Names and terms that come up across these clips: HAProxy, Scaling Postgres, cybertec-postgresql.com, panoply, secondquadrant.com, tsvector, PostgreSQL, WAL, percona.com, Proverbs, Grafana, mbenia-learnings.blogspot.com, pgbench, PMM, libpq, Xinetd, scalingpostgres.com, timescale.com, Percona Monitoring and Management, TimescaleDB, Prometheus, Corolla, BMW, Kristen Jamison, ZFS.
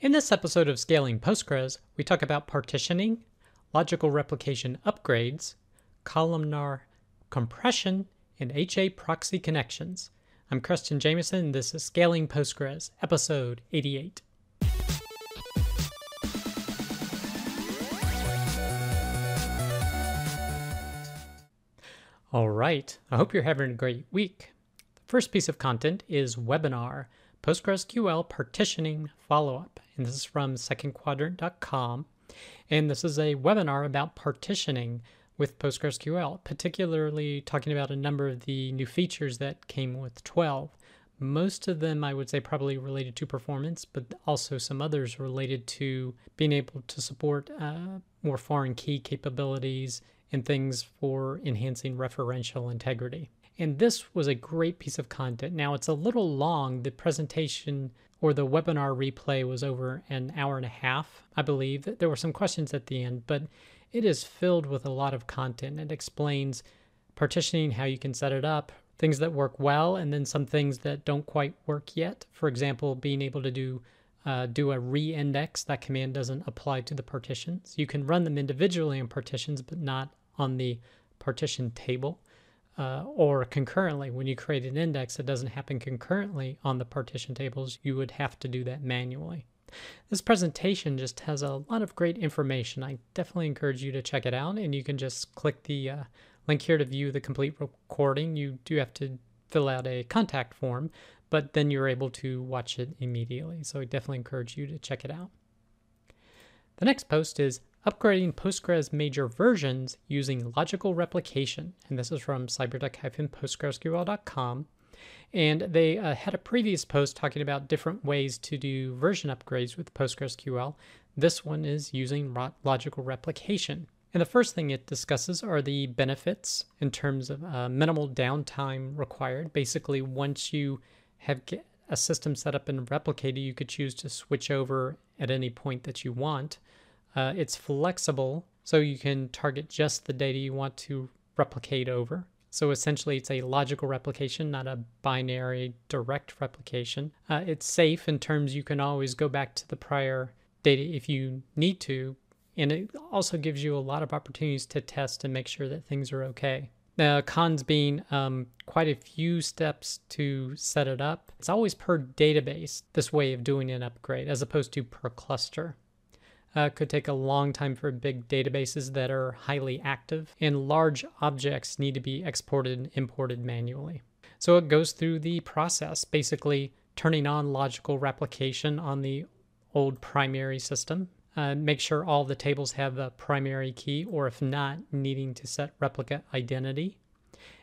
In this episode of Scaling Postgres, we talk about partitioning, logical replication upgrades, columnar compression, and HAProxy connections. I'm Kristen Jamison, and this is Scaling Postgres, episode 88. All right, I hope you're having a great week. The first piece of content is webinar, PostgreSQL partitioning follow-up, and this is from secondquadrant.com, and this is a webinar about partitioning with PostgreSQL, particularly talking about a number of the new features that came with 12. Most of them, I would say, probably related to performance, but also some others related to being able to support more foreign key capabilities and things for enhancing referential integrity. And this was a great piece of content. Now, it's a little long. The presentation or the webinar replay was over an hour and a half, I believe. There were some questions at the end, but it is filled with a lot of content. It explains partitioning, how you can set it up, things that work well, and then some things that don't quite work yet. For example, being able to do a reindex. That command doesn't apply to the partitions. You can run them individually in partitions, but not on the partition table or concurrently. When you create an index, it doesn't happen concurrently on the partition tables. You would have to do that manually. This presentation just has a lot of great information. I definitely encourage you to check it out, and you can just click the link here to view the complete recording. You do have to fill out a contact form, but then you're able to watch it immediately. So I definitely encourage you to check it out. The next post is upgrading Postgres major versions using logical replication. And this is from cybertec-postgresql.com. And they had a previous post talking about different ways to do version upgrades with PostgreSQL. This one is using logical replication. And the first thing it discusses are the benefits in terms of minimal downtime required. Basically, once you have a system set up and replicated, you could choose to switch over at any point that you want. It's flexible, so you can target just the data you want to replicate over. So essentially, it's a logical replication, not a binary direct replication. It's safe in terms you can always go back to the prior data if you need to. And it also gives you a lot of opportunities to test and make sure that things are okay. Now, cons being quite a few steps to set it up. It's always per database, this way of doing an upgrade, as opposed to per cluster. Could take a long time for big databases that are highly active, and large objects need to be exported and imported manually. So it goes through the process, basically turning on logical replication on the old primary system. Make sure all the tables have a primary key, or if not, needing to set replica identity.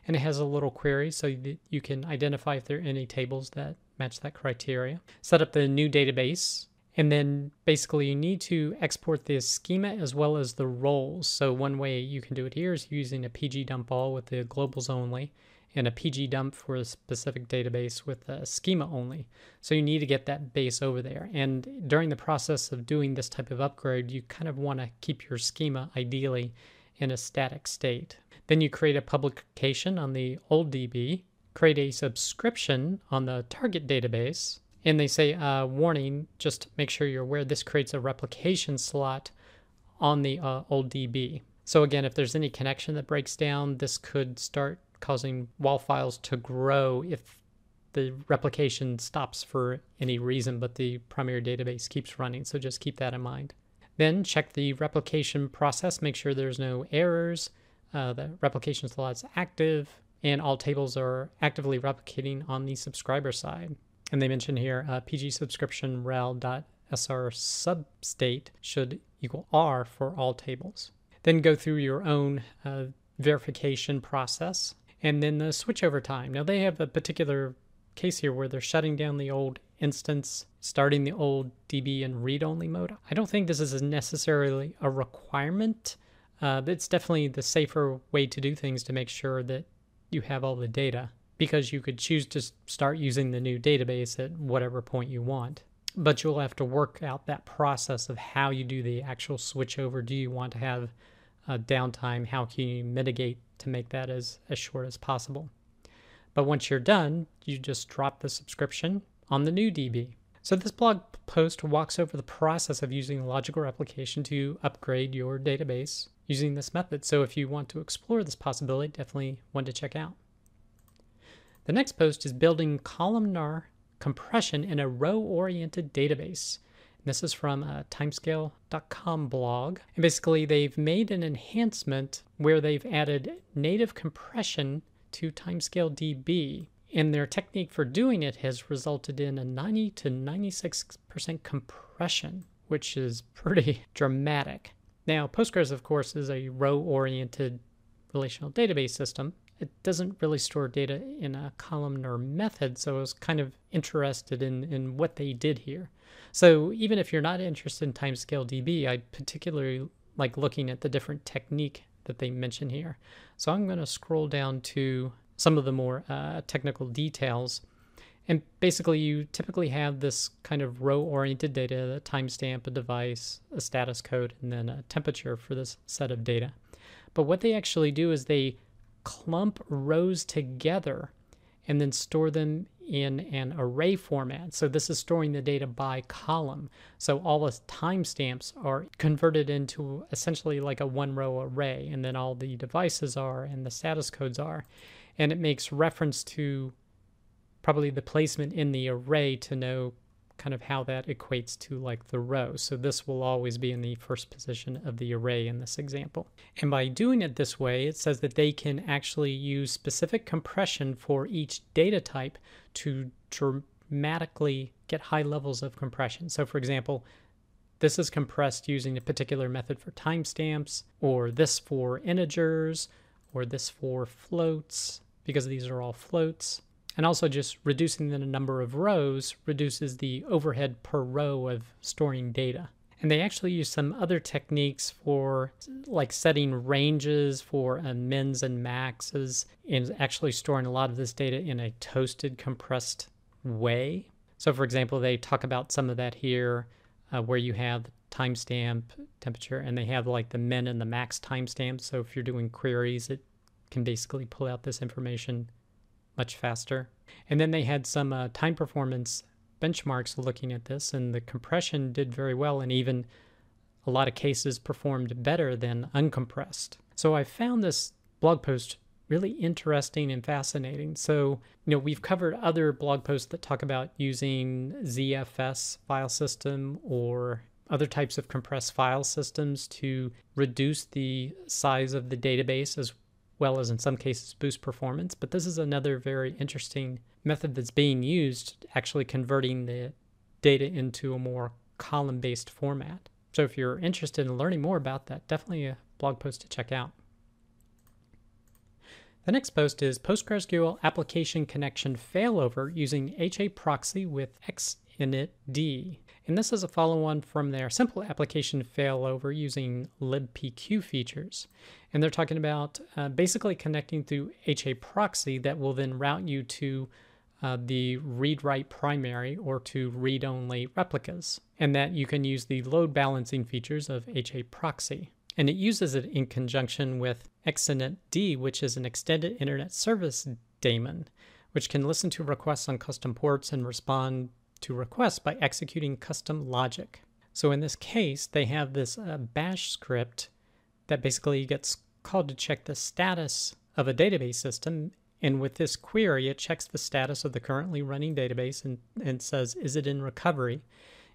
And it has a little query so that you can identify if there are any tables that match that criteria. Set up the new database. And then basically you need to export the schema as well as the roles. So one way you can do it here is using a pgdump all with the globals only, and a pgdump for a specific database with a schema only. So you need to get that base over there. And during the process of doing this type of upgrade, you kind of want to keep your schema ideally in a static state. Then you create a publication on the old DB, create a subscription on the target database. And they say, warning, just make sure you're aware this creates a replication slot on the old DB. So again, if there's any connection that breaks down, this could start causing WAL files to grow if the replication stops for any reason, but the primary database keeps running. So just keep that in mind. Then check the replication process, make sure there's no errors, the replication slot's active, and all tables are actively replicating on the subscriber side. And they mention here pg subscription rel.sr substate should equal r for all tables. Then go through your own verification process, and then the switchover time. Now they have a particular case here where they're shutting down the old instance, starting the old DB in read-only mode. I don't think this is necessarily a requirement, but it's definitely the safer way to do things to make sure that you have all the data, because you could choose to start using the new database at whatever point you want. But you'll have to work out that process of how you do the actual switchover. Do you want to have downtime? How can you mitigate to make that as short as possible? But once you're done, you just drop the subscription on the new DB. So this blog post walks over the process of using logical replication to upgrade your database using this method. So if you want to explore this possibility, definitely one to check out. The next post is building columnar compression in a row-oriented database. And this is from a timescale.com blog. And basically, they've made an enhancement where they've added native compression to TimescaleDB. And their technique for doing it has resulted in a 90 to 96% compression, which is pretty dramatic. Now, Postgres, of course, is a row-oriented relational database system. It doesn't really store data in a columnar method, so I was kind of interested in what they did here. So even if you're not interested in TimescaleDB, I particularly like looking at the different technique that they mention here. So I'm going to scroll down to some of the more technical details. And basically, you typically have this kind of row-oriented data, a timestamp, a device, a status code, and then a temperature for this set of data. But what they actually do is they clump rows together and then store them in an array format. So this is storing the data by column. So all the timestamps are converted into essentially like a one-row array, and then all the devices are and the status codes are. And it makes reference to probably the placement in the array to know kind of how that equates to like the row. So this will always be in the first position of the array in this example. And by doing it this way, it says that they can actually use specific compression for each data type to dramatically get high levels of compression. So for example, this is compressed using a particular method for timestamps, or this for integers, or this for floats, because these are all floats. And also just reducing the number of rows reduces the overhead per row of storing data. And they actually use some other techniques for like setting ranges for mins and maxes, and actually storing a lot of this data in a toasted, compressed way. So for example, they talk about some of that here where you have timestamp, temperature, and they have like the min and the max timestamp. So if you're doing queries, it can basically pull out this information much faster. And then they had some time performance benchmarks looking at this, and the compression did very well, and even a lot of cases performed better than uncompressed. So I found this blog post really interesting and fascinating. So, you know, we've covered other blog posts that talk about using ZFS file system or other types of compressed file systems to reduce the size of the database, as well as in some cases boost performance. But this is another very interesting method that's being used, actually converting the data into a more column-based format. So if you're interested in learning more about that, definitely a blog post to check out. The next post is PostgreSQL application connection failover using HAProxy with Xinetd. And this is a follow-on from their simple application failover using libpq features. And they're talking about basically connecting through HAProxy that will then route you to the read-write primary or to read-only replicas, and that you can use the load balancing features of HAProxy. And it uses it in conjunction with Xinetd, which is an extended internet service daemon, which can listen to requests on custom ports and respond to request by executing custom logic. So in this case, they have this bash script that basically gets called to check the status of a database system. And with this query, it checks the status of the currently running database and says, is it in recovery?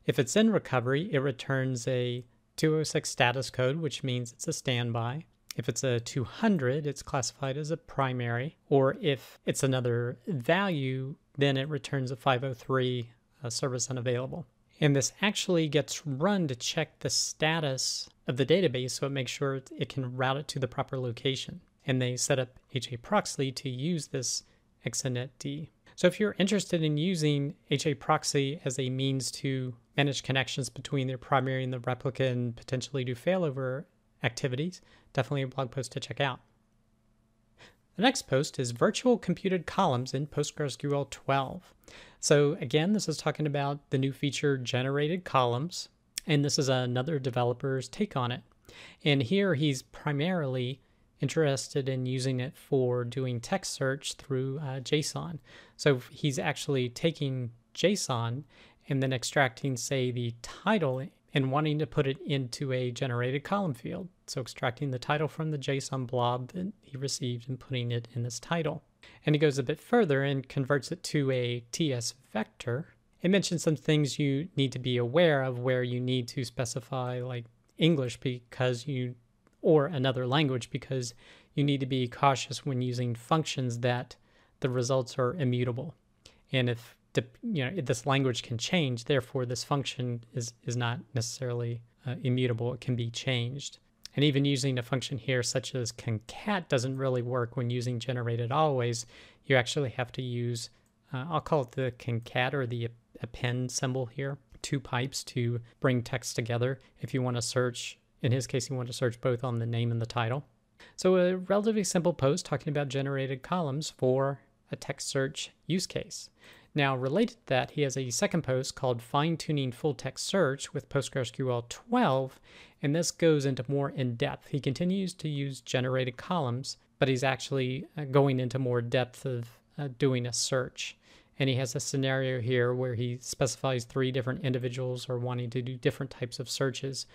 If it's in recovery, it returns a 206 status code, which means it's a standby. If it's a 200, it's classified as a primary. Or if it's another value, then it returns a 503. Service unavailable. And this actually gets run to check the status of the database, so it makes sure it can route it to the proper location. And they set up HAProxy to use this Xinetd. So if you're interested in using HAProxy as a means to manage connections between their primary and the replica and potentially do failover activities, definitely a blog post to check out. The next post is virtual computed columns in PostgreSQL 12. So again, this is talking about the new feature generated columns, and this is another developer's take on it. And here he's primarily interested in using it for doing text search through JSON. So he's actually taking JSON and then extracting, say, the title and wanting to put it into a generated column field. So extracting the title from the JSON blob that he received and putting it in this title. And he goes a bit further and converts it to a TS vector. It mentions some things you need to be aware of where you need to specify like English because you, or another language, because you need to be cautious when using functions that the results are immutable. And if this language can change, therefore this function is not necessarily immutable. It can be changed. And even using a function here such as concat doesn't really work when using generated always. You actually have to use, I'll call it the concat or the append symbol here, two pipes to bring text together if you want to search. In his case, you want to search both on the name and the title. So a relatively simple post talking about generated columns for a text search use case. Now, related to that, he has a second post called Fine-Tuning Full-Text Search with PostgreSQL 12, and this goes into more in-depth. He continues to use generated columns, but he's actually going into more depth of doing a search. And he has a scenario here where he specifies three different individuals or wanting to do different types of searches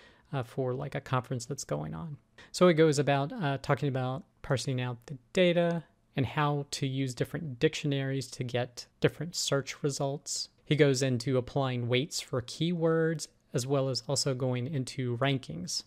for like a conference that's going on. So he goes about talking about parsing out the data, and how to use different dictionaries to get different search results. He goes into applying weights for keywords, as well as also going into rankings.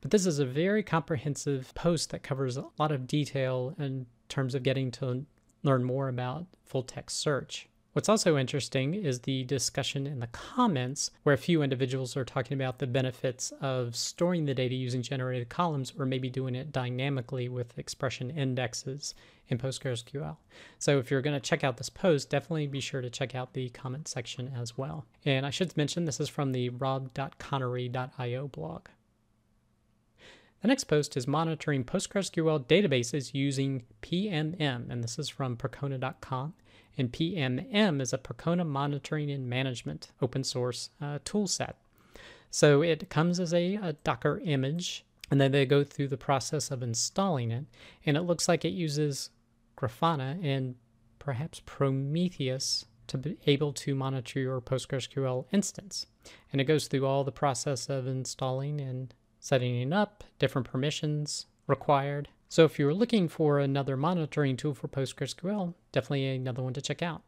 But this is a very comprehensive post that covers a lot of detail in terms of getting to learn more about full text search. What's also interesting is the discussion in the comments where a few individuals are talking about the benefits of storing the data using generated columns or maybe doing it dynamically with expression indexes in PostgreSQL. So if you're going to check out this post, definitely be sure to check out the comment section as well. And I should mention this is from the rob.connery.io blog. The next post is monitoring PostgreSQL databases using PMM, and this is from percona.com. And PMM is a Percona Monitoring and Management open source toolset. So it comes as a Docker image, and then they go through the process of installing it. And it looks like it uses Grafana and perhaps Prometheus to be able to monitor your PostgreSQL instance. And it goes through all the process of installing and setting it up, different permissions required. So if you're looking for another monitoring tool for PostgreSQL, definitely another one to check out.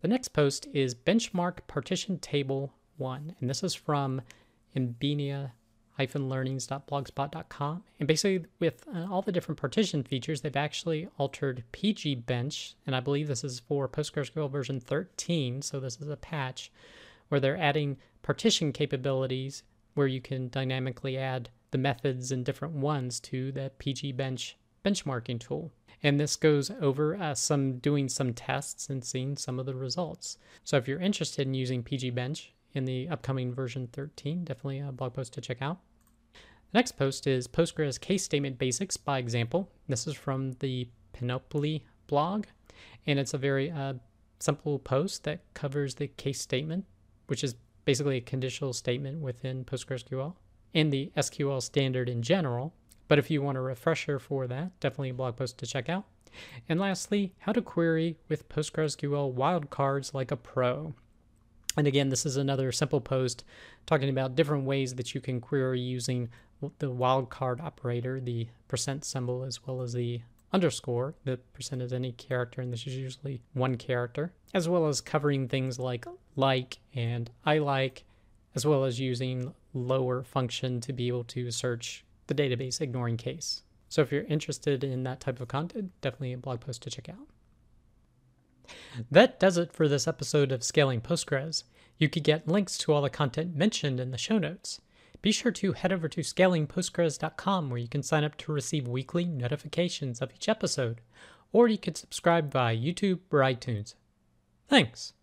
The next post is Benchmark Partition Table 1, and this is from mbenia-learnings.blogspot.com. And basically with all the different partition features, they've actually altered pgbench, and I believe this is for PostgreSQL version 13, so this is a patch, where they're adding partition capabilities where you can dynamically add the methods and different ones to the pgbench benchmarking tool. And this goes over doing some tests and seeing some of the results. So if you're interested in using pgbench in the upcoming version 13, definitely a blog post to check out. The next post is Postgres Case Statement Basics by Example. This is from the Panoply blog, and it's a very simple post that covers the case statement, which is basically a conditional statement within PostgreSQL and the SQL standard in general. But if you want a refresher for that, definitely a blog post to check out. And lastly, how to query with PostgreSQL wildcards like a pro. And again, this is another simple post talking about different ways that you can query using the wildcard operator, the percent symbol, as well as the underscore. The percent is any character, and this is usually one character, as well as covering things like and I like, as well as using lower function to be able to search the database ignoring case. So if you're interested in that type of content, definitely a blog post to check out. That does it for this episode of Scaling Postgres. You could get links to all the content mentioned in the show notes. Be sure to head over to scalingpostgres.com where you can sign up to receive weekly notifications of each episode, or you could subscribe via YouTube or iTunes. Thanks!